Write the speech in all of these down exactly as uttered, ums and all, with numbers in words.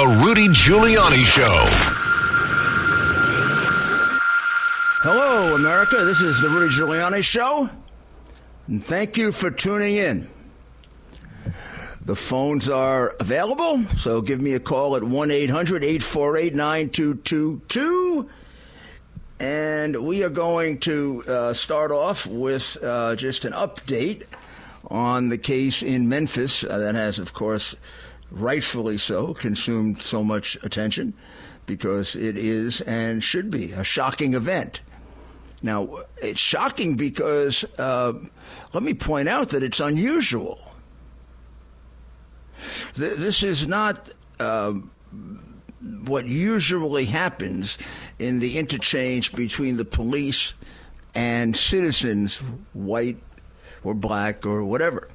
The Rudy Giuliani Show. Hello, America. This is the Rudy Giuliani Show, and thank you for tuning in. The phones are available, so give me a call at one eight hundred eight four eight nine two two two. And we are going to uh, start off with uh, just an update on the case in Memphis uh, that has, of course, rightfully so, consumed so much attention because it is and should be a shocking event. Now, it's shocking because, uh, let me point out that it's unusual. Th- this is not uh, what usually happens in the interchange between the police and citizens, white or black or whatever.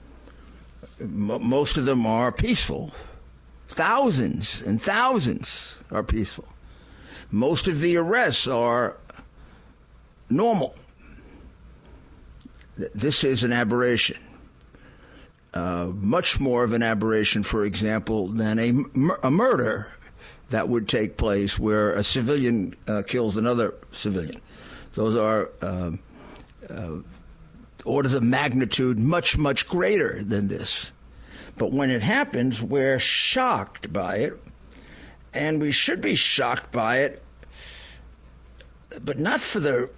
M- most of them are peaceful. Thousands and thousands are peaceful. Most of the arrests are normal. This is an aberration. Uh, much more of an aberration, for example, than a, mur- a murder that would take place where a civilian uh, kills another civilian. Those are uh, uh, orders of magnitude much, much greater than this. But when it happens, we're shocked by it, and we should be shocked by it, but not for the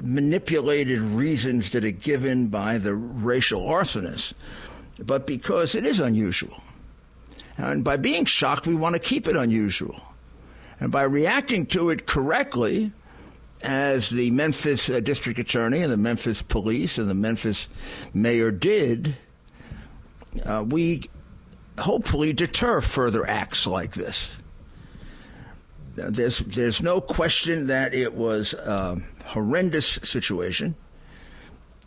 manipulated reasons that are given by the racial arsonists, but because it is unusual. And by being shocked, we want to keep it unusual. And by reacting to it correctly, as the Memphis uh, district attorney and the Memphis police and the Memphis mayor did, uh, we hopefully deter further acts like this. There's there's no question that it was a horrendous situation.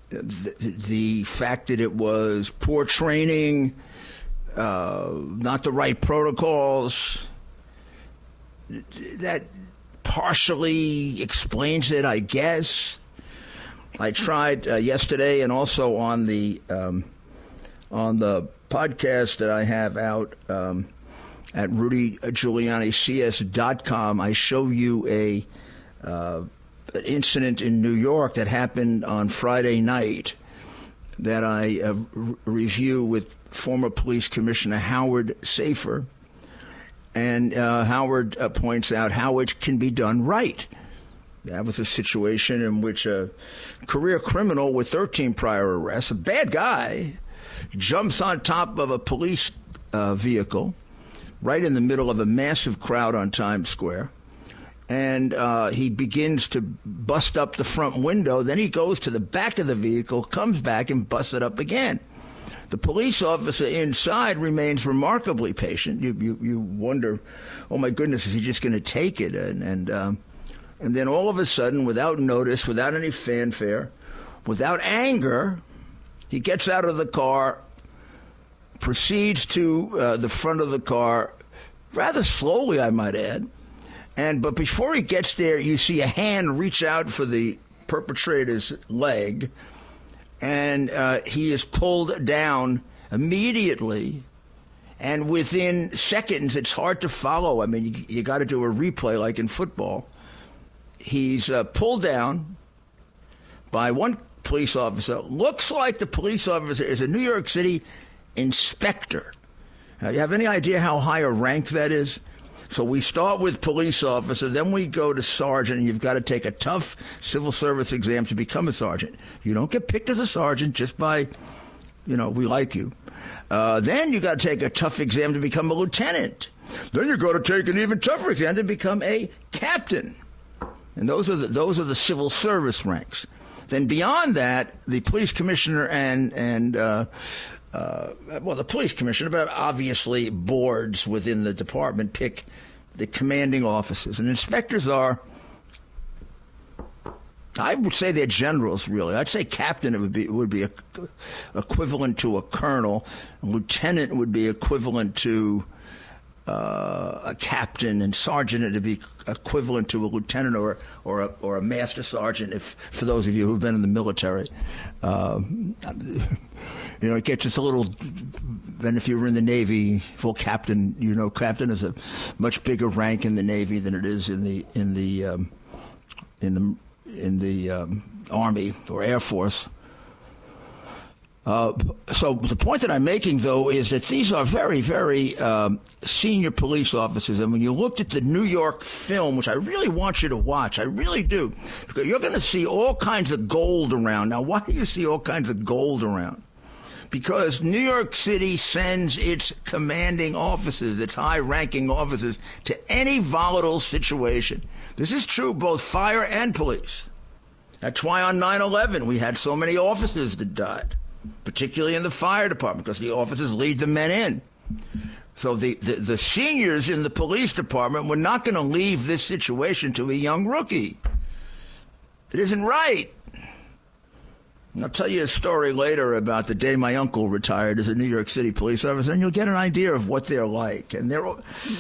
The, the fact that it was poor training, uh, not the right protocols, that partially explains it, I guess. I tried uh, yesterday, and also on the um, on the podcast that I have out. Um, At Rudy Giuliani C S dot com, I show you a uh, an incident in New York that happened on Friday night that I uh, re- review with former police commissioner Howard Safer. And uh, Howard uh, points out how it can be done right. That was a situation in which a career criminal with thirteen prior arrests, a bad guy, jumps on top of a police uh, vehicle right in the middle of a massive crowd on Times Square, and uh, he begins to bust up the front window. Then he goes to the back of the vehicle, comes back, and busts it up again. The police officer inside remains remarkably patient. You you, you wonder, oh, my goodness, is he just going to take it? And and, um, and then all of a sudden, without notice, without any fanfare, without anger, he gets out of the car, proceeds to uh, the front of the car, rather slowly, I might add. And but before he gets there, you see a hand reach out for the perpetrator's leg, and uh, he is pulled down immediately. And within seconds, it's hard to follow. I mean, you, you got to do a replay like in football. He's uh, pulled down by one police officer. Looks like the police officer is a New York City inspector. Now, you have any idea how high a rank that is? So we start with police officer, then we go to sergeant, and you've got to take a tough civil service exam to become a sergeant. You don't get picked as a sergeant just by, you know, we like you. Uh, then you got to take a tough exam to become a lieutenant. Then you got to take an even tougher exam to become a captain. And those are the, those are the civil service ranks. Then beyond that, the police commissioner and and uh, Uh, well, the police commissioner, but obviously boards within the department pick the commanding officers. And inspectors are, I would say they're generals, really. I'd say captain it would be would be a, equivalent to a colonel. Lieutenant would be equivalent to uh, a captain. And sergeant it would be equivalent to a lieutenant or or a, or a master sergeant, if for those of you who have been in the military. Uh, You know, it gets it's a little. And if you were in the Navy, well, captain, you know, captain is a much bigger rank in the Navy than it is in the in the um, in the in the um, Army or Air Force. Uh, so the point that I'm making, though, is that these are very, very um, senior police officers. And when you looked at the New York film, which I really want you to watch, I really do, because you're going to see all kinds of gold around. Now, why do you see all kinds of gold around? Because New York City sends its commanding officers, its high-ranking officers, to any volatile situation. This is true both fire and police. That's why on nine eleven we had so many officers that died, particularly in the fire department, because the officers lead the men in. So the, the, the seniors in the police department were not going to leave this situation to a young rookie. It isn't right. And I'll tell you a story later about the day my uncle retired as a New York City police officer, and you'll get an idea of what they're like. And they're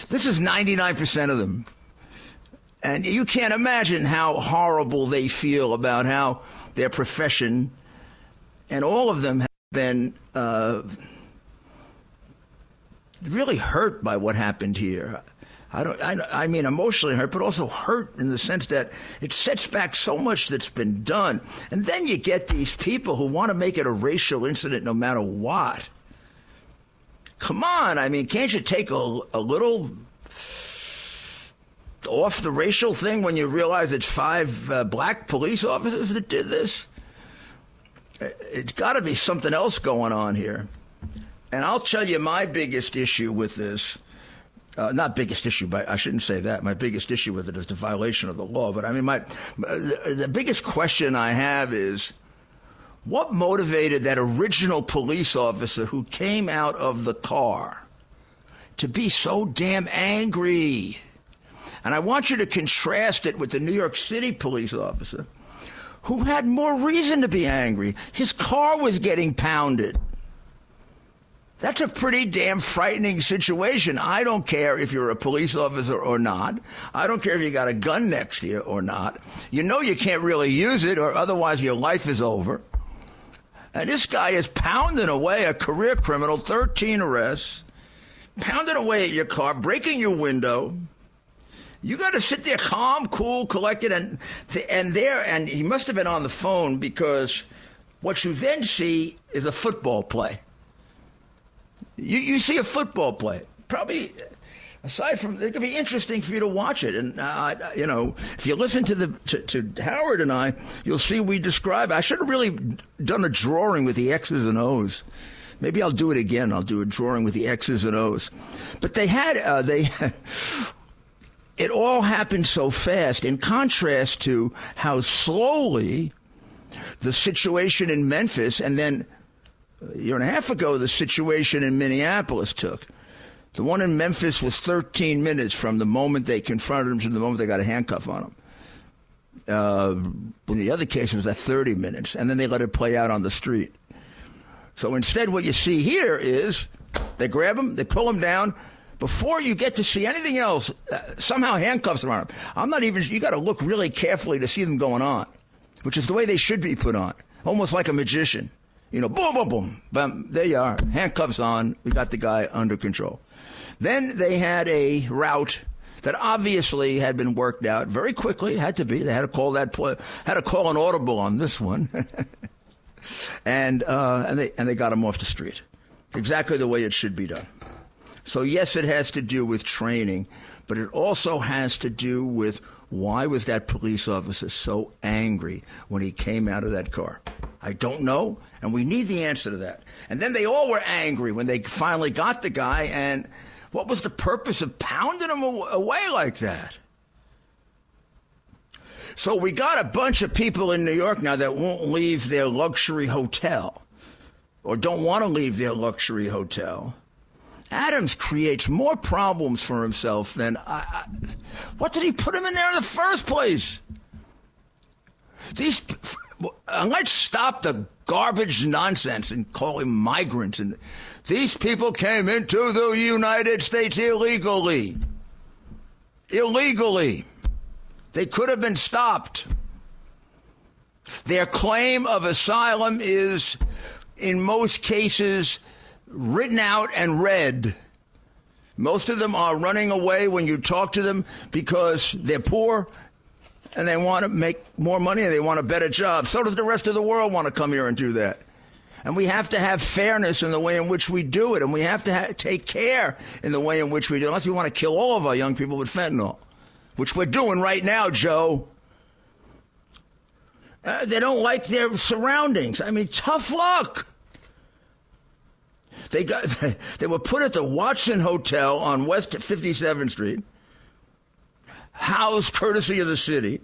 this is ninety-nine percent of them. And you can't imagine how horrible they feel about how their profession. And all of them have been uh, really hurt by what happened here. I don't. I, I mean, emotionally hurt, but also hurt in the sense that it sets back so much that's been done. And then you get these people who want to make it a racial incident no matter what. Come on. I mean, can't you take a, a little off the racial thing when you realize it's five uh, black police officers that did this? It's got to be something else going on here. And I'll tell you my biggest issue with this, uh, not biggest issue, but I shouldn't say that. My biggest issue with it is the violation of the law. But I mean, my the, the biggest question I have is, what motivated that original police officer who came out of the car to be so damn angry? And I want you to contrast it with the New York City police officer, who had more reason to be angry. His car was getting pounded. That's a pretty damn frightening situation. I don't care if you're a police officer or not. I don't care if you got a gun next to you or not. You know you can't really use it, or otherwise your life is over. And this guy is pounding away, a career criminal, thirteen arrests, pounding away at your car, breaking your window. You got to sit there calm, cool, collected, and and there, and he must have been on the phone, because what you then see is a football play. You you see a football play. Probably, aside from, it could be interesting for you to watch it. And, uh, you know, if you listen to, the, to, to Howard and I, you'll see we describe, I should have really done a drawing with the X's and O's. Maybe I'll do it again. I'll do a drawing with the X's and O's. But they had, uh, they... It all happened so fast, in contrast to how slowly the situation in Memphis, and then a year and a half ago, the situation in Minneapolis took. The one in Memphis was thirteen minutes from the moment they confronted him to the moment they got a handcuff on him. Uh, in the other case, it was at thirty minutes, and then they let it play out on the street. So instead, what you see here is they grab him, they pull him down. Before you get to see anything else, uh, somehow handcuffs are on them. I'm not even, you got to look really carefully to see them going on, which is the way they should be put on, almost like a magician. You know, boom, boom, boom, bam, there you are, handcuffs on, we got the guy under control. Then they had a route that obviously had been worked out very quickly, had to be. They had to call that play, had to call an audible on this one, and uh, and they and they got him off the street, exactly the way it should be done. So, yes, it has to do with training, but it also has to do with why was that police officer so angry when he came out of that car? I don't know, and we need the answer to that. And then they all were angry when they finally got the guy, and what was the purpose of pounding him away like that? So we got a bunch of people in New York now that won't leave their luxury hotel or don't want to leave their luxury hotel. Adams creates more problems for himself than I, I, what did he put him in there in the first place? These, let's stop the garbage nonsense and call him migrants. And these people came into the United States illegally. Illegally. They could have been stopped. Their claim of asylum is in most cases, written out and read. Most of them are running away when you talk to them because they're poor and they want to make more money and they want a better job. So does the rest of the world want to come here and do that. And we have to have fairness in the way in which we do it. And we have to ha- take care in the way in which we do it. Unless we want to kill all of our young people with fentanyl, which we're doing right now, Joe. Uh, they don't like their surroundings. I mean, tough luck. They got they were put at the Watson Hotel on West fifty-seventh Street, housed courtesy of the city.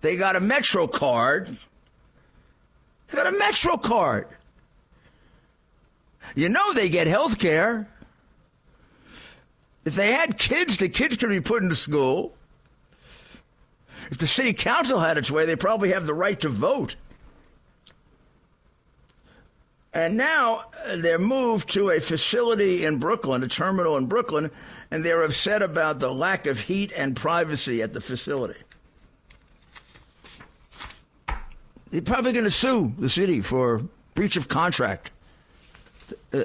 They got a Metro card. They got a Metro card. You know they get health care. If they had kids, the kids could be put into school. If the city council had its way, they probably have the right to vote. And now they're moved to a facility in Brooklyn, a terminal in Brooklyn, and they're upset about the lack of heat and privacy at the facility. They're probably going to sue the city for breach of contract.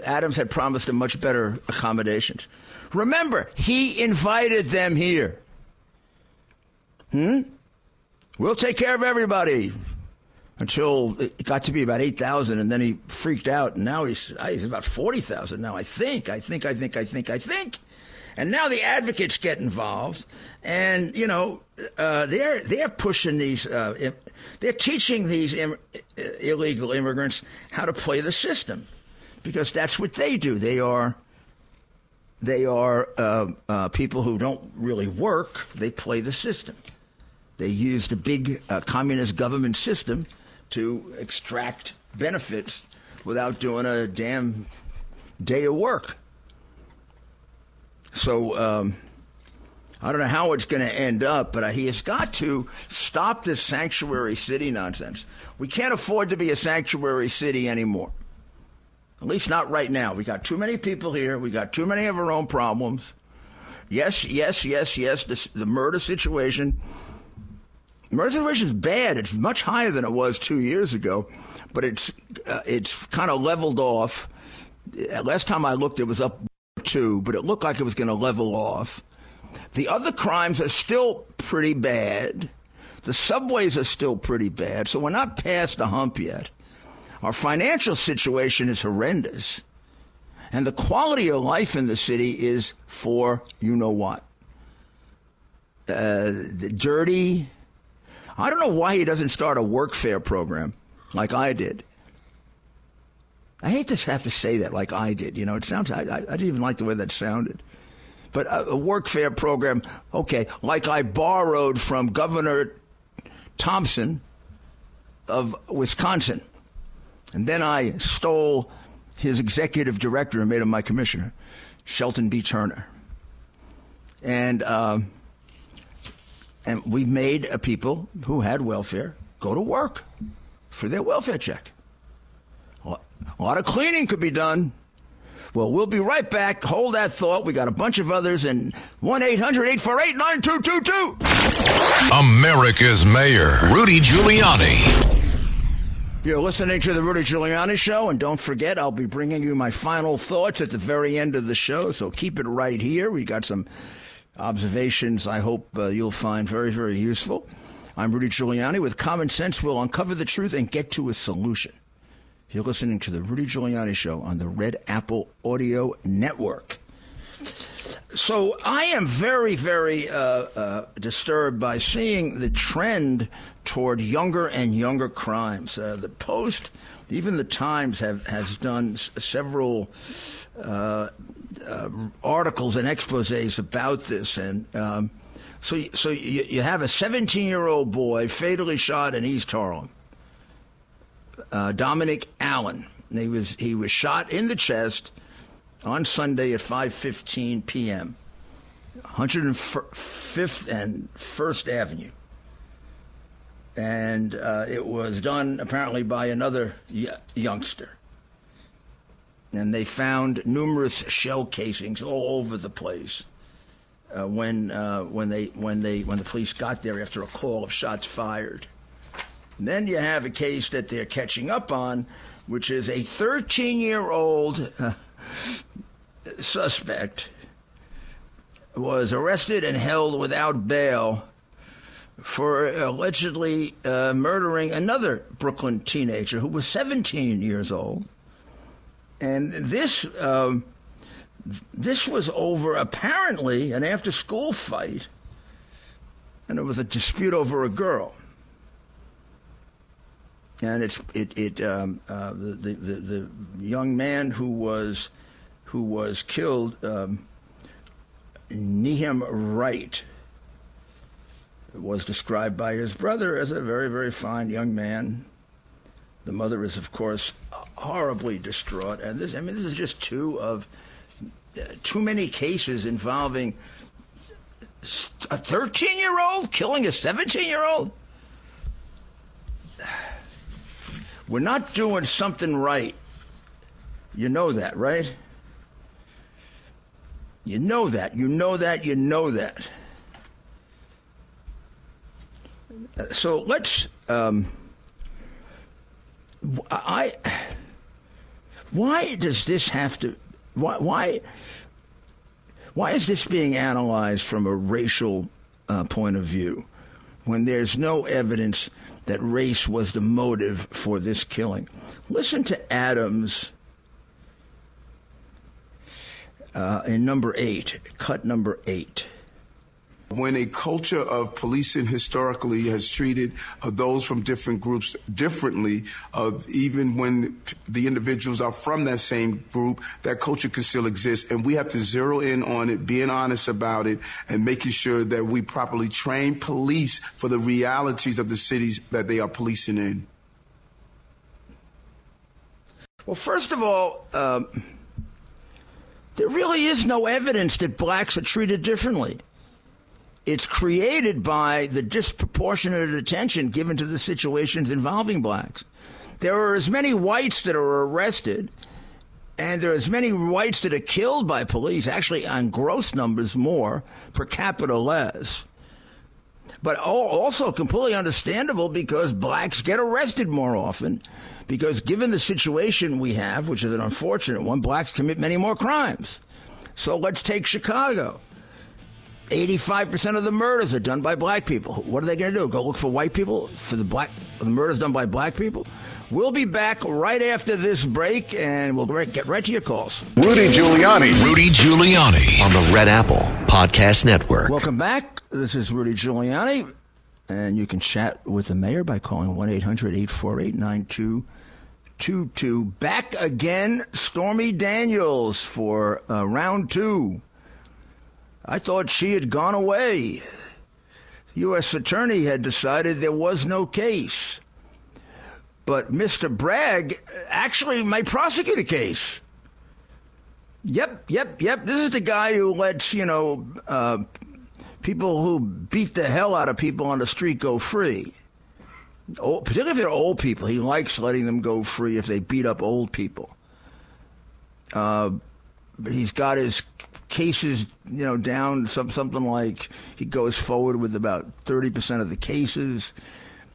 Adams had promised them much better accommodations. Remember, he invited them here. Hmm? We'll take care of everybody. Until it got to be about eight thousand, and then he freaked out. And now he's he's about forty thousand now, I think. I think, I think, I think, I think. And now the advocates get involved. And, you know, uh, they're they're pushing these, uh, they're teaching these im- illegal immigrants how to play the system. Because that's what they do. They are, they are uh, uh, people who don't really work. They play the system. They use the big uh, communist government system to extract benefits without doing a damn day of work. So um, I don't know how it's going to end up, but he has got to stop this sanctuary city nonsense. We can't afford to be a sanctuary city anymore, at least not right now. We got too many people here. We got too many of our own problems. Yes, yes, yes, yes, this, the murder situation. Murder situation is bad. It's much higher than it was two years ago, but it's uh, it's kind of leveled off. Last time I looked, it was up two, but it looked like it was going to level off. The other crimes are still pretty bad. The subways are still pretty bad, so we're not past the hump yet. Our financial situation is horrendous, and the quality of life in the city is for you know what. Uh, the dirty... I don't know why he doesn't start a workfare program like I did. I hate to have to say that, like I did. You know, it sounds, I, I didn't even like the way that sounded. But a, a workfare program, okay, like I borrowed from Governor Thompson of Wisconsin. And then I stole his executive director and made him my commissioner, Shelton B. Turner. And, um, And we made people who had welfare go to work for their welfare check. A lot of cleaning could be done. Well, we'll be right back. Hold that thought. We got a bunch of others. And one eight hundred eight four eight nine two two two. America's Mayor, Rudy Giuliani. You're listening to the Rudy Giuliani Show. And don't forget, I'll be bringing you my final thoughts at the very end of the show. So keep it right here. We got some observations I hope uh, you'll find very, very useful. I'm Rudy Giuliani. With common sense, we'll uncover the truth and get to a solution. You're listening to the Rudy Giuliani Show on the Red Apple Audio Network. So I am very, very uh, uh, disturbed by seeing the trend toward younger and younger crimes. Uh, the Post, even the Times, have has done s- several uh, uh, articles and exposés about this. And um, so, so you, you have a seventeen-year-old boy fatally shot in East Harlem, uh, Dominic Allen. And he was he was shot in the chest on Sunday at five fifteen p.m., one hundred fifth and First Avenue. And uh, it was done apparently by another y- youngster. And they found numerous shell casings all over the place uh, when uh, when they when they when the police got there after a call of shots fired. And then you have a case that they're catching up on, which is a thirteen-year-old uh, suspect was arrested and held without bail for allegedly uh, murdering another Brooklyn teenager who was seventeen years old. And this um, this was over, apparently, an after-school fight, and it was a dispute over a girl. And it's it it um, uh, the, the the young man who was who was killed, um, Nehem Wright, was described by his brother as a very, very fine young man. The mother is, of course, horribly distraught, and this I mean this is just two of uh, too many cases involving a thirteen-year-old killing a seventeen-year-old. We're not doing something right. You know that, right? You know that. You know that. You know that. So let's. Um, I. Why does this have to? Why? Why? Why is this being analyzed from a racial uh, point of view, when there's no evidence that race was the motive for this killing? Listen to Adams uh, in number eight, cut number eight. When a culture of policing historically has treated uh, those from different groups differently, uh, even when the individuals are from that same group, that culture can still exist. And we have to zero in on it, being honest about it, and making sure that we properly train police for the realities of the cities that they are policing in. Well, first of all, um, there really is no evidence that blacks are treated differently. It's created by the disproportionate attention given to the situations involving blacks. There are as many whites that are arrested, and there are as many whites that are killed by police, actually on gross numbers more, per capita less. But also completely understandable, because blacks get arrested more often, because given the situation we have, which is an unfortunate one, blacks commit many more crimes. So let's take Chicago. eighty-five percent of the murders are done by black people. What are they going to do? Go look for white people for the black the murders done by black people? We'll be back right after this break, and we'll get right to your calls. Rudy Giuliani. Rudy Giuliani on the Red Apple Podcast Network. Welcome back. This is Rudy Giuliani, and you can chat with the mayor by calling one eight hundred eight four eight nine two two two. Back again, Stormy Daniels for uh, round two. I thought she had gone away. The U S attorney had decided there was no case. But Mister Bragg actually might prosecute a case. Yep, yep, yep. This is the guy who lets, you know, uh, people who beat the hell out of people on the street go free. Old, particularly if they're old people. He likes letting them go free if they beat up old people. Uh, he's got his cases, you know, down some, something like he goes forward with about thirty percent of the cases,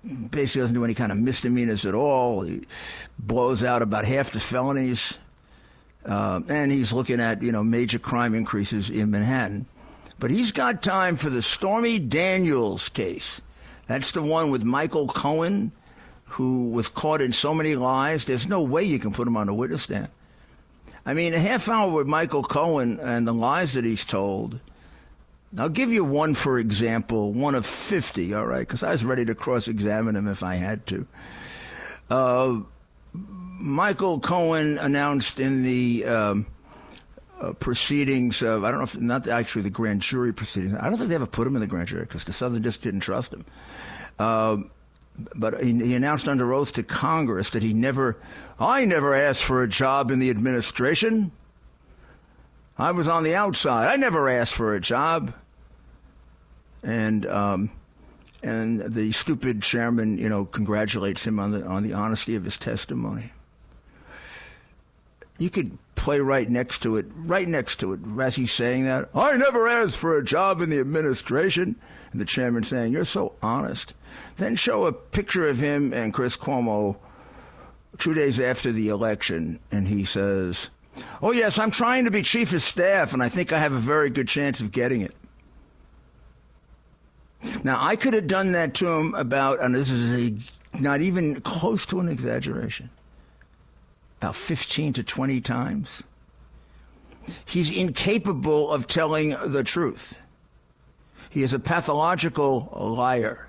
basically doesn't do any kind of misdemeanors at all. He blows out about half the felonies. Uh, and he's looking at, you know, major crime increases in Manhattan. But he's got time for the Stormy Daniels case. That's the one with Michael Cohen, who was caught in so many lies. There's no way you can put him on the witness stand. I mean, a half hour with Michael Cohen and the lies that he's told. I'll give you one, for example, one of fifty, all right, because I was ready to cross-examine him if I had to. Uh, Michael Cohen announced in the um, uh, proceedings of, I don't know if, not actually the grand jury proceedings. I don't think they ever put him in the grand jury because the Southern District didn't trust him. Uh, But he, he announced under oath to Congress that he never, I never asked for a job in the administration. I was on the outside. I never asked for a job. And um, and the stupid chairman, you know, congratulates him on the on the honesty of his testimony. You could play right next to it, right next to it, as he's saying that. I never asked for a job in the administration. And the chairman saying, you're so honest. Then show a picture of him and Chris Cuomo two days after the election, and he says, oh, yes, I'm trying to be chief of staff, and I think I have a very good chance of getting it. Now, I could have done that to him about, and this is a, not even close to an exaggeration, about fifteen to twenty times. He's incapable of telling the truth. He is a pathological liar,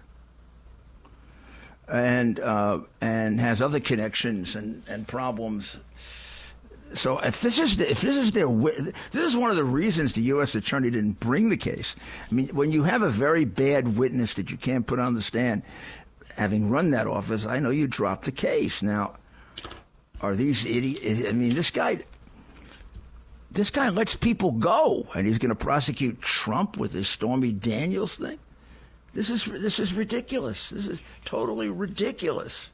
and uh, and has other connections and, and problems. So if this is the, if this is their this is one of the reasons the U S attorney didn't bring the case. I mean, when you have a very bad witness that you can't put on the stand, having run that office, I know you dropped the case. Now, are these idiots? I mean, this guy. This guy lets people go, and he's going to prosecute Trump with this Stormy Daniels thing. This is this is ridiculous. This is totally ridiculous.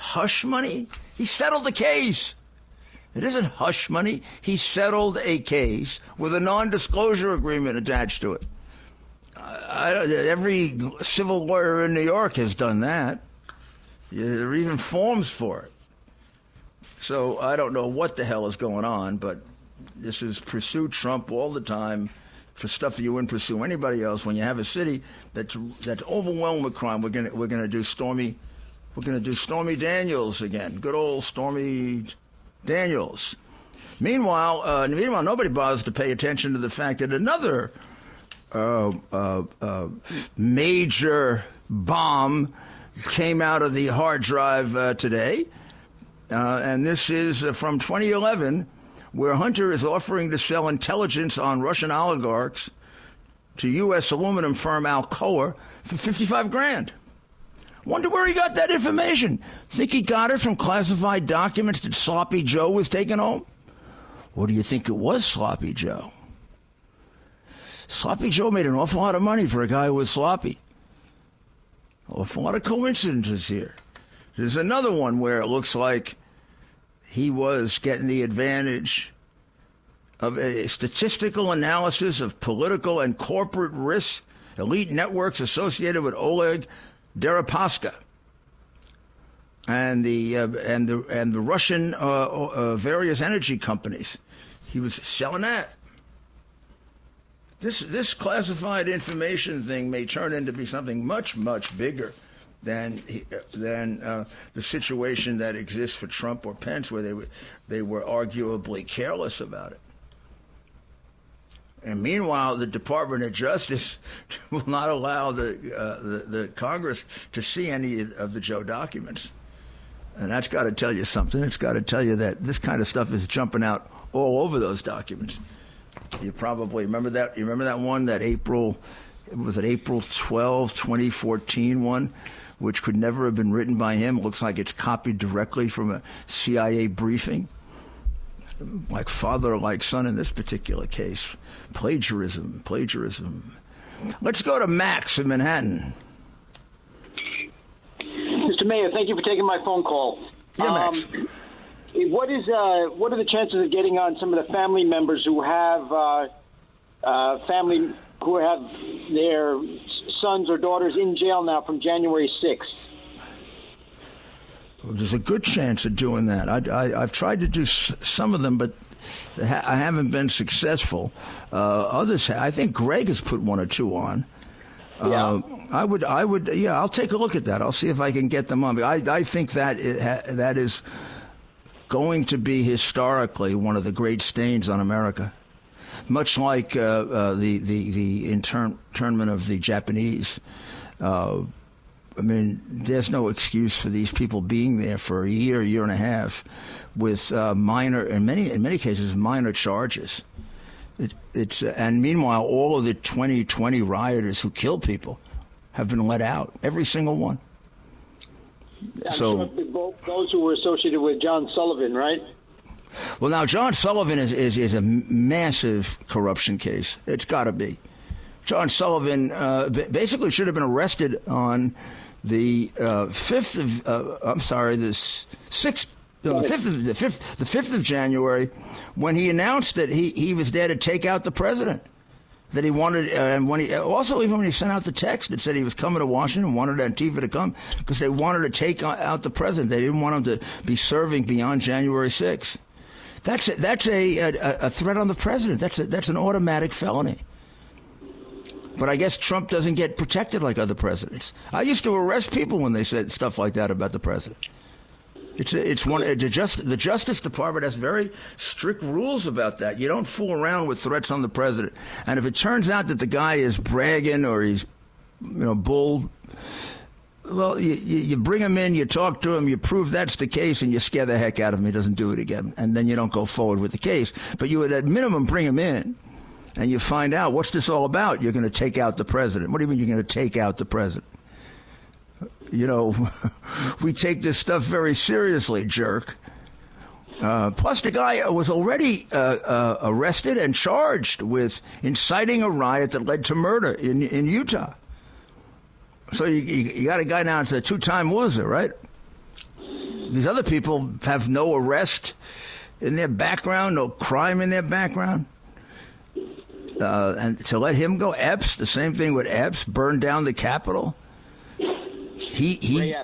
Hush money? He settled the case. It isn't hush money. He settled a case with a non-disclosure agreement attached to it. I, I, every civil lawyer in New York has done that. There are even forms for it. So I don't know what the hell is going on, but this is pursue Trump all the time for stuff that you wouldn't pursue anybody else. When you have a city that's that's overwhelmed with crime, we're gonna we're gonna do Stormy, we're gonna do Stormy Daniels again. Good old Stormy Daniels. Meanwhile, uh, meanwhile nobody bothers to pay attention to the fact that another uh, uh, uh, major bomb came out of the hard drive uh, today. Uh, and this is uh, from twenty eleven, where Hunter is offering to sell intelligence on Russian oligarchs to U S aluminum firm Alcoa for fifty-five grand. Wonder where he got that information. Think he got it from classified documents that Sloppy Joe was taking home? Or do you think it was Sloppy Joe? Sloppy Joe made an awful lot of money for a guy who was sloppy. Awful lot of coincidences here. There's another one where it looks like he was getting the advantage of a statistical analysis of political and corporate risks, elite networks associated with Oleg Deripaska and the uh, and the and the Russian uh, uh, various energy companies. He was selling that. This this classified information thing may turn into be something much, much bigger than than uh, the situation that exists for Trump or Pence, where they were, they were arguably careless about it. And meanwhile, the Department of Justice will not allow the, uh, the, the Congress to see any of the Joe documents. And that's got to tell you something. It's got to tell you that this kind of stuff is jumping out all over those documents. You probably remember that. You remember that one, that April, it was an April twelfth, twenty fourteen one, which could never have been written by him. It looks like it's copied directly from a C I A briefing. Like father, like son in this particular case. Plagiarism, plagiarism. Let's go to Max in Manhattan. Mister Mayor, thank you for taking my phone call. Yeah, Max. Um, what, is, uh, what are the chances of getting on some of the family members who have uh, uh, family who have their sons or daughters in jail now from January sixth? Well, there's a good chance of doing that. I, I, I've tried to do s- some of them, but ha- I haven't been successful. Uh, others, ha- I think Greg has put one or two on. Uh, yeah. I would, I would, yeah, I'll take a look at that. I'll see if I can get them on. I, I think that it ha- that is going to be historically one of the great stains on America. Much like uh, uh, the the the intern- internment of the Japanese, uh, I mean, there's no excuse for these people being there for a year, year and a half, with uh, minor, in many in many cases, minor charges. It, it's uh, and meanwhile, all of the twenty twenty rioters who killed people have been let out, every single one. Yeah, so sure those who were associated with John Sullivan, right? Well, now, John Sullivan is, is, is a massive corruption case. It's got to be. John Sullivan uh, basically should have been arrested on the uh, fifth of uh, I'm sorry, the sixth, no, the fifth of the fifth, the fifth of January, when he announced that he, he was there to take out the president. that he wanted, and uh, when he also, even when he sent out the text that said he was coming to Washington, wanted Antifa to come because they wanted to take out the president. They didn't want him to be serving beyond January sixth. That's a, that's a, a a threat on the president. That's a, that's an automatic felony. But I guess Trump doesn't get protected like other presidents. I used to arrest people when they said stuff like that about the president. It's it's one the just the Justice Department has very strict rules about that. You don't fool around with threats on the president. And if it turns out that the guy is bragging or he's, you know, bull, well, you, you bring him in, you talk to him, you prove that's the case, and you scare the heck out of him. He doesn't do it again, and then you don't go forward with the case. But you would at minimum bring him in, and you find out what's this all about. You're going to take out the president. What do you mean you're going to take out the president? You know, we take this stuff very seriously, jerk. Uh, plus, the guy was already uh, uh, arrested and charged with inciting a riot that led to murder in in Utah. So you, you got a guy now that's a two-time loser, right? These other people have no arrest in their background, no crime in their background. Uh, and to let him go, Epps, the same thing with Epps, burned down the Capitol. He, he,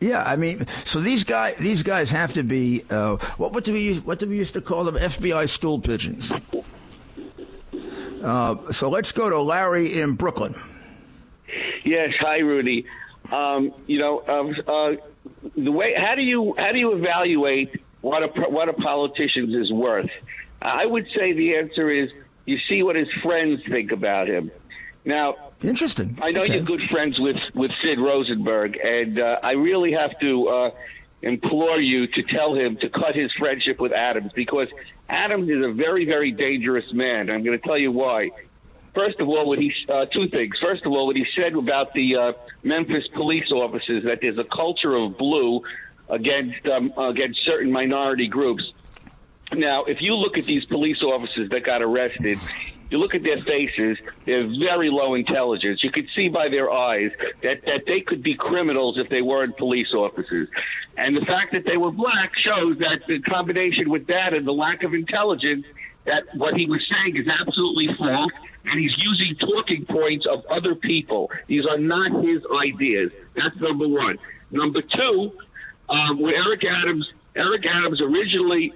yeah. I mean, so these guys, these guys have to be uh, what? What do we use? What do we used to call them? F B I stool pigeons. Uh, so let's go to Larry in Brooklyn. Yes. Hi, Rudy. Um, you know, uh, uh, the way how do you how do you evaluate what a what a politician is worth? I would say the answer is you see what his friends think about him. Now, interesting. I know okay. You're good friends with, with Sid Rosenberg, and uh, I really have to uh, implore you to tell him to cut his friendship with Adams, because Adams is a very, very dangerous man. I'm going to tell you why. First of all, what he uh, two things. First of all, what he said about the uh, Memphis police officers, that there's a culture of blue against um, against certain minority groups. Now, if you look at these police officers that got arrested, you look at their faces, they're very low intelligence. You could see by their eyes that, that they could be criminals if they weren't police officers. And the fact that they were black shows that the combination with that and the lack of intelligence, that what he was saying is absolutely false, and he's using talking points of other people. These are not his ideas. That's number one. Number two, um, where Eric Adams, Eric Adams originally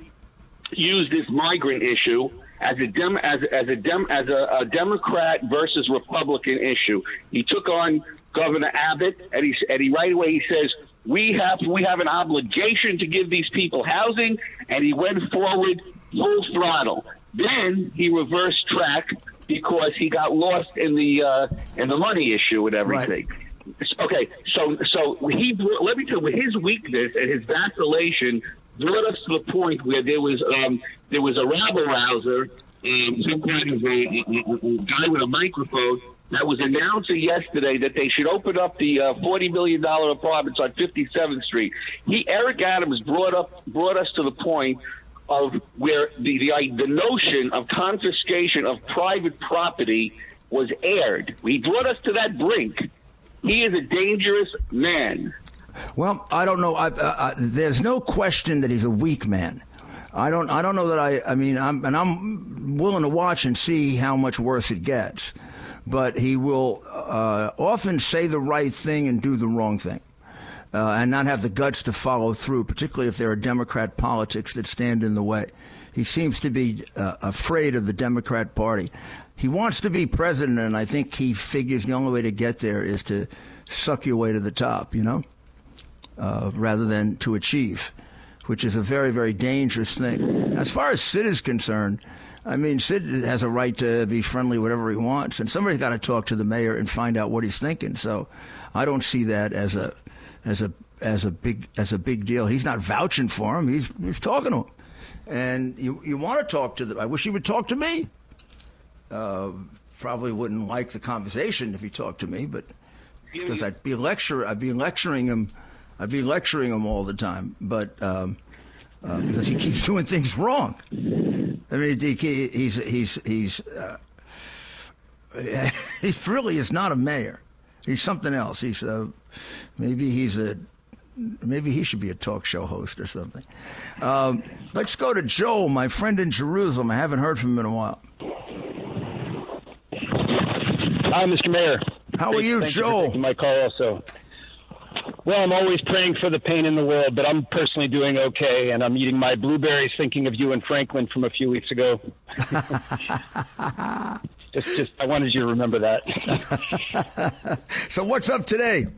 used this migrant issue as a dem as as a dem as a, a Democrat versus Republican issue. He took on Governor Abbott, and he and he right away he says we have we have an obligation to give these people housing, and he went forward full throttle. Then he reversed track because he got lost in the uh, in the money issue and everything. Right. Okay, so so he brought, let me tell you, his weakness and his vacillation brought us to the point where there was um, there was a rabble-rouser, um, some kind of a, a, a guy with a microphone that was announcing yesterday that they should open up the uh, forty million dollars apartments on fifty-seventh Street. He, Eric Adams, brought up brought us to the point of where the the, the notion of confiscation of private property was aired. He brought us to that brink. He is a dangerous man. Well, I don't know. I, uh, I, there's no question that he's a weak man. I don't. I don't know that I. I mean, I'm and I'm willing to watch and see how much worse it gets. But he will uh, often say the right thing and do the wrong thing, uh, and not have the guts to follow through, particularly if there are Democrat politics that stand in the way. He seems to be uh, afraid of the Democrat Party. He wants to be president, and I think he figures the only way to get there is to suck your way to the top. You know. Uh, rather than to achieve, which is a very, very dangerous thing. As far as Sid is concerned, I mean, Sid has a right to be friendly, whatever he wants, and somebody's got to talk to the mayor and find out what he's thinking. So, I don't see that as a, as a, as a big, as a big deal. He's not vouching for him. He's, he's talking to him, and you, you want to talk to the. I wish he would talk to me. Uh, probably wouldn't like the conversation if he talked to me, but because I'd be lecture, I'd be lecturing him. I'd be lecturing him all the time, but um, uh, because he keeps doing things wrong. I mean, he, he's he's he's uh, he really is not a mayor. He's something else. He's uh, maybe he's a maybe he should be a talk show host or something. Um, let's go to Joe, my friend in Jerusalem. I haven't heard from him in a while. Hi, Mister Mayor. How are you, Joe? My call also. Well, I'm always praying for the pain in the world, but I'm personally doing okay, and I'm eating my blueberries, thinking of you and Franklin from a few weeks ago. just, just, I wanted you to remember that. So what's up today?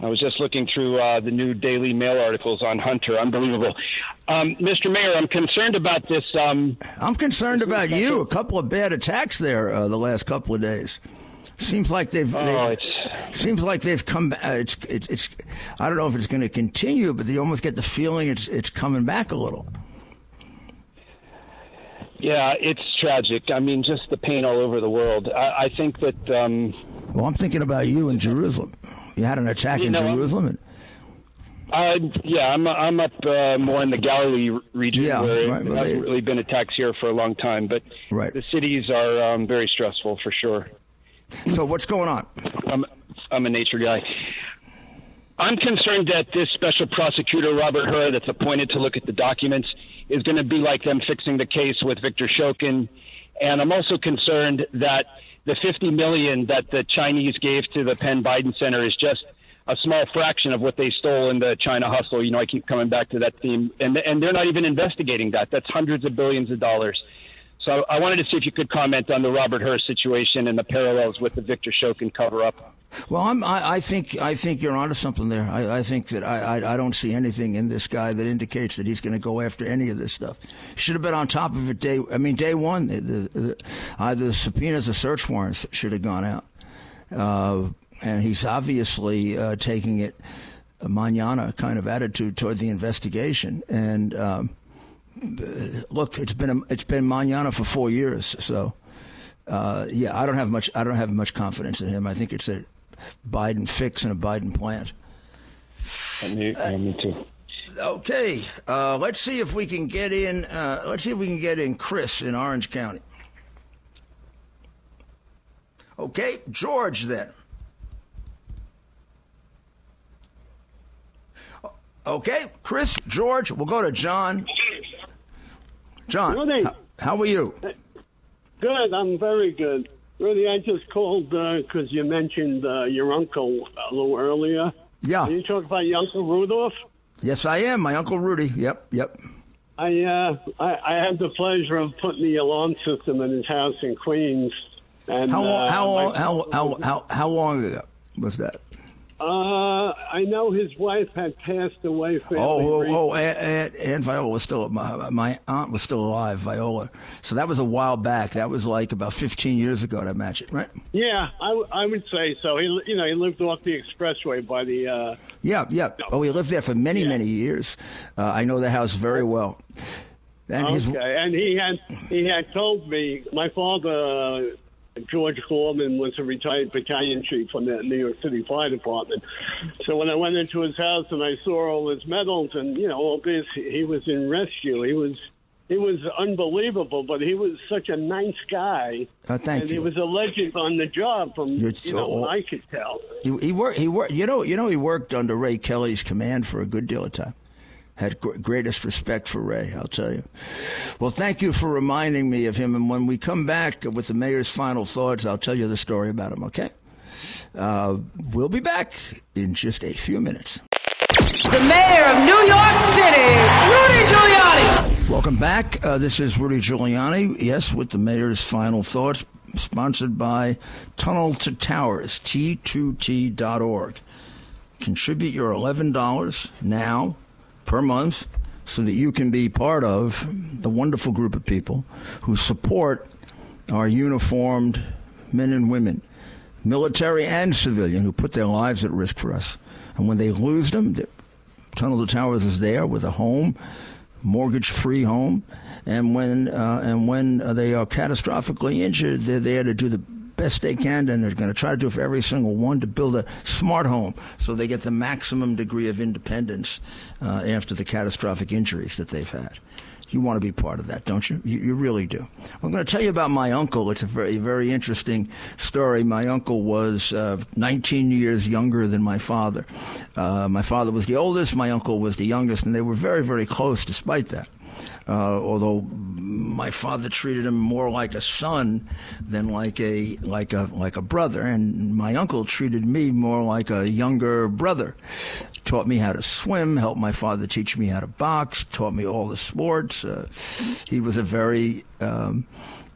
I was just looking through uh, the new Daily Mail articles on Hunter. Unbelievable. Um, Mister Mayor, I'm concerned about this. Um, I'm concerned about you. A couple of bad attacks there uh, the last couple of days. Seems like they've. Oh, they've it's, seems like they've come. Uh, it's, it's. It's. I don't know if it's going to continue, but you almost get the feeling it's. It's coming back a little. Yeah, it's tragic. I mean, just the pain all over the world. I, I think that. Um, well, I'm thinking about you in Jerusalem. You had an attack in know, Jerusalem. Uh, yeah, I'm. I'm up uh, more in the Galilee region. Yeah, where right, there well, hasn't they, really been attacks here for a long time, but right. the cities are um, very stressful for sure. So what's going on? I'm, I'm a nature guy. I'm concerned that this special prosecutor, Robert Hur, that's appointed to look at the documents, is going to be like them fixing the case with Victor Shokin. And I'm also concerned that the fifty million dollars that the Chinese gave to the Penn Biden Center is just a small fraction of what they stole in the China hustle. You know, I keep coming back to that theme. And, and they're not even investigating that. That's hundreds of billions of dollars. So I wanted to see if you could comment on the Robert Hur situation and the parallels with the Victor Shokin cover-up. Well, I'm, I, I think I think you're onto something there. I, I think that I, I, I don't see anything in this guy that indicates that he's going to go after any of this stuff. Should have been on top of it day. I mean, day one, the, the, the, uh, the subpoenas, the search warrants should have gone out, uh, and he's obviously uh, taking it a mañana kind of attitude toward the investigation and. Um, Look, it's been a, it's been mañana for four years. So, uh, yeah, I don't have much. I don't have much confidence in him. I think it's a Biden fix and a Biden plant. Me, uh, me too. Okay, uh, let's see if we can get in. Uh, let's see if we can get in Chris in Orange County. Okay, George. Then. Okay, Chris, George. We'll go to John. John, Rudy, how, how are you? Good. I'm very good. Rudy, I just called because uh, you mentioned uh, your uncle a little earlier. Yeah. Are you talking about your Uncle Rudolph? Yes, I am. My Uncle Rudy. Yep, yep. I, uh, I, I had the pleasure of putting the alarm system in his house in Queens. And, how, uh, how, my- how, how, how, how long ago was that? Uh, I know his wife had passed away. Oh, oh, oh, Aunt, Aunt Viola was still, my, my aunt was still alive, Viola. So that was a while back. That was like about fifteen years ago to match it, right? Yeah, I, I would say so. He, you know, he lived off the expressway by the... Uh, yeah, yeah. Oh, he lived there for many, yeah. many years. Uh, I know the house very well. And okay, his... and he had, he had told me, my father... Uh, George Foreman was a retired battalion chief from the New York City Fire Department. So when I went into his house and I saw all his medals and, you know, all this, he was in rescue. He was he was unbelievable, but he was such a nice guy. Oh, thank and you. He was a legend on the job from, You're, you know, oh, what I could tell. He, he worked, he worked, you know, you know, he worked under Ray Kelly's command for a good deal of time. Had greatest respect for Ray, I'll tell you. Well, thank you for reminding me of him. And when we come back with the mayor's final thoughts, I'll tell you the story about him, okay? Uh, we'll be back in just a few minutes. The mayor of New York City, Rudy Giuliani. Welcome back. Uh, this is Rudy Giuliani, yes, with the mayor's final thoughts, sponsored by Tunnel to Towers, T two T dot org. Contribute your eleven dollars now. Per month, so that you can be part of the wonderful group of people who support our uniformed men and women, military and civilian, who put their lives at risk for us. And when they lose them, the Tunnel to Towers is there with a home, mortgage-free home. And when uh, and when they are catastrophically injured, they're there to do the best they can, and they're going to try to do for every single one to build a smart home so they get the maximum degree of independence uh, after the catastrophic injuries that they've had. You want to be part of that, don't you? you? You really do. I'm going to tell you about my uncle. It's a very, very interesting story. My uncle was uh, nineteen years younger than my father. Uh, my father was the oldest. My uncle was the youngest, and they were very, very close despite that. uh, although my father treated him more like a son than like a like a like a brother, and my uncle treated me more like a younger brother. Taught me how to swim, helped my father teach me how to box, taught me all the sports. Uh, he was a very um,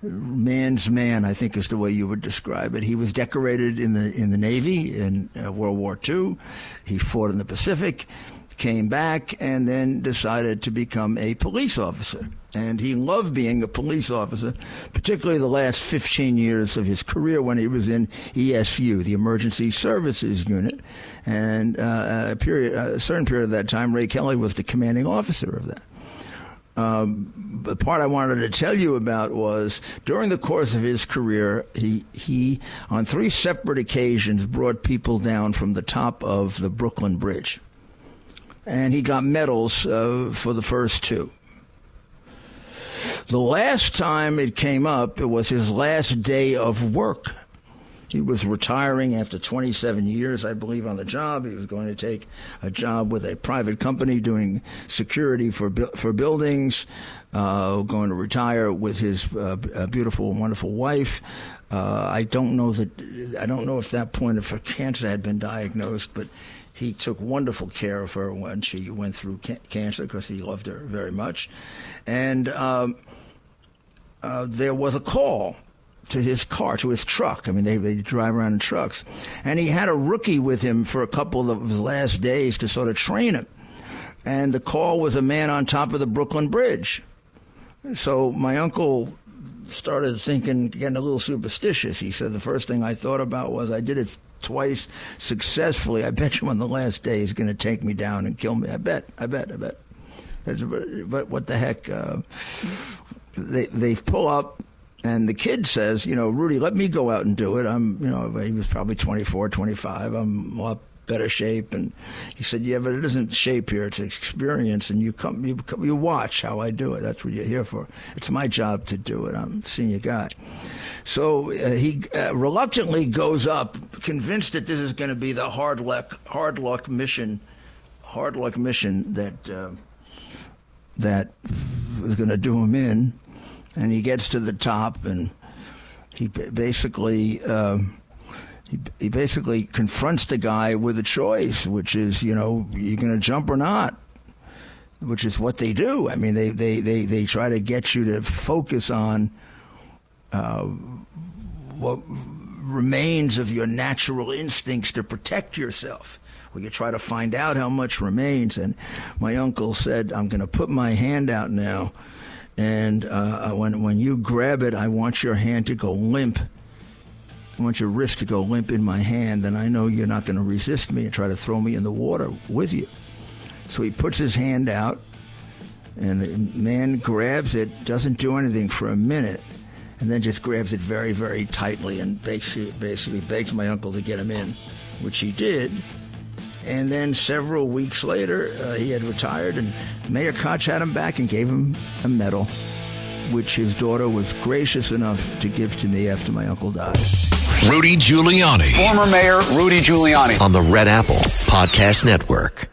man's man, I think is the way you would describe it. He was decorated in the in the Navy in uh, World War Two. He fought in the Pacific, came back, and then decided to become a police officer. And he loved being a police officer, particularly the last fifteen years of his career when he was in E S U, the Emergency Services Unit. And uh, a, period, a certain period of that time, Ray Kelly was the commanding officer of that. Um, the part I wanted to tell you about was during the course of his career, he, he on three separate occasions brought people down from the top of the Brooklyn Bridge. And he got medals uh, for the first two. The last time it came up, it was his last day of work. He was retiring after twenty-seven years, I believe, on the job. He was going to take a job with a private company doing security for for buildings, uh, going to retire with his uh, beautiful and wonderful wife. Uh, I don't know that I don't know if that point of cancer had been diagnosed, but he took wonderful care of her when she went through ca- cancer because he loved her very much. And um, uh, there was a call to his car, to his truck. I mean, they, they drive around in trucks. And he had a rookie with him for a couple of his last days to sort of train him. And the call was a man on top of the Brooklyn Bridge. So my uncle started thinking, getting a little superstitious. He said, the first thing I thought about was I did it twice successfully. I bet you on the last day he's going to take me down and kill me. I bet, I bet, I bet. That's, but what the heck? Uh, they they pull up, and the kid says, you know, Rudy, let me go out and do it. I'm, you know, he was probably twenty-four, twenty-five. I'm a lot better shape. And he said, yeah, but it isn't shape here. It's experience. And you come, you come, you watch how I do it. That's what you're here for. It's my job to do it. I'm a senior guy. So uh, he uh, reluctantly goes up, convinced that this is going to be the hard luck, hard luck mission, hard luck mission that uh, that was going to do him in. And he gets to the top, and he basically uh, he, he basically confronts the guy with a choice, which is, you know, you're going to jump or not. Which is what they do. I mean, they they they, they try to get you to focus on Uh, what remains of your natural instincts to protect yourself. Well, you try to find out how much remains. And my uncle said, I'm going to put my hand out now. And uh, when, when you grab it, I want your hand to go limp. I want your wrist to go limp in my hand. And I know you're not going to resist me and try to throw me in the water with you. So he puts his hand out, and the man grabs it, doesn't do anything for a minute, and then just grabs it very, very tightly and basically, basically begs my uncle to get him in, which he did. And then several weeks later, uh, he had retired, and Mayor Koch had him back and gave him a medal, which his daughter was gracious enough to give to me after my uncle died. Rudy Giuliani. Former Mayor Rudy Giuliani. On the Red Apple Podcast Network.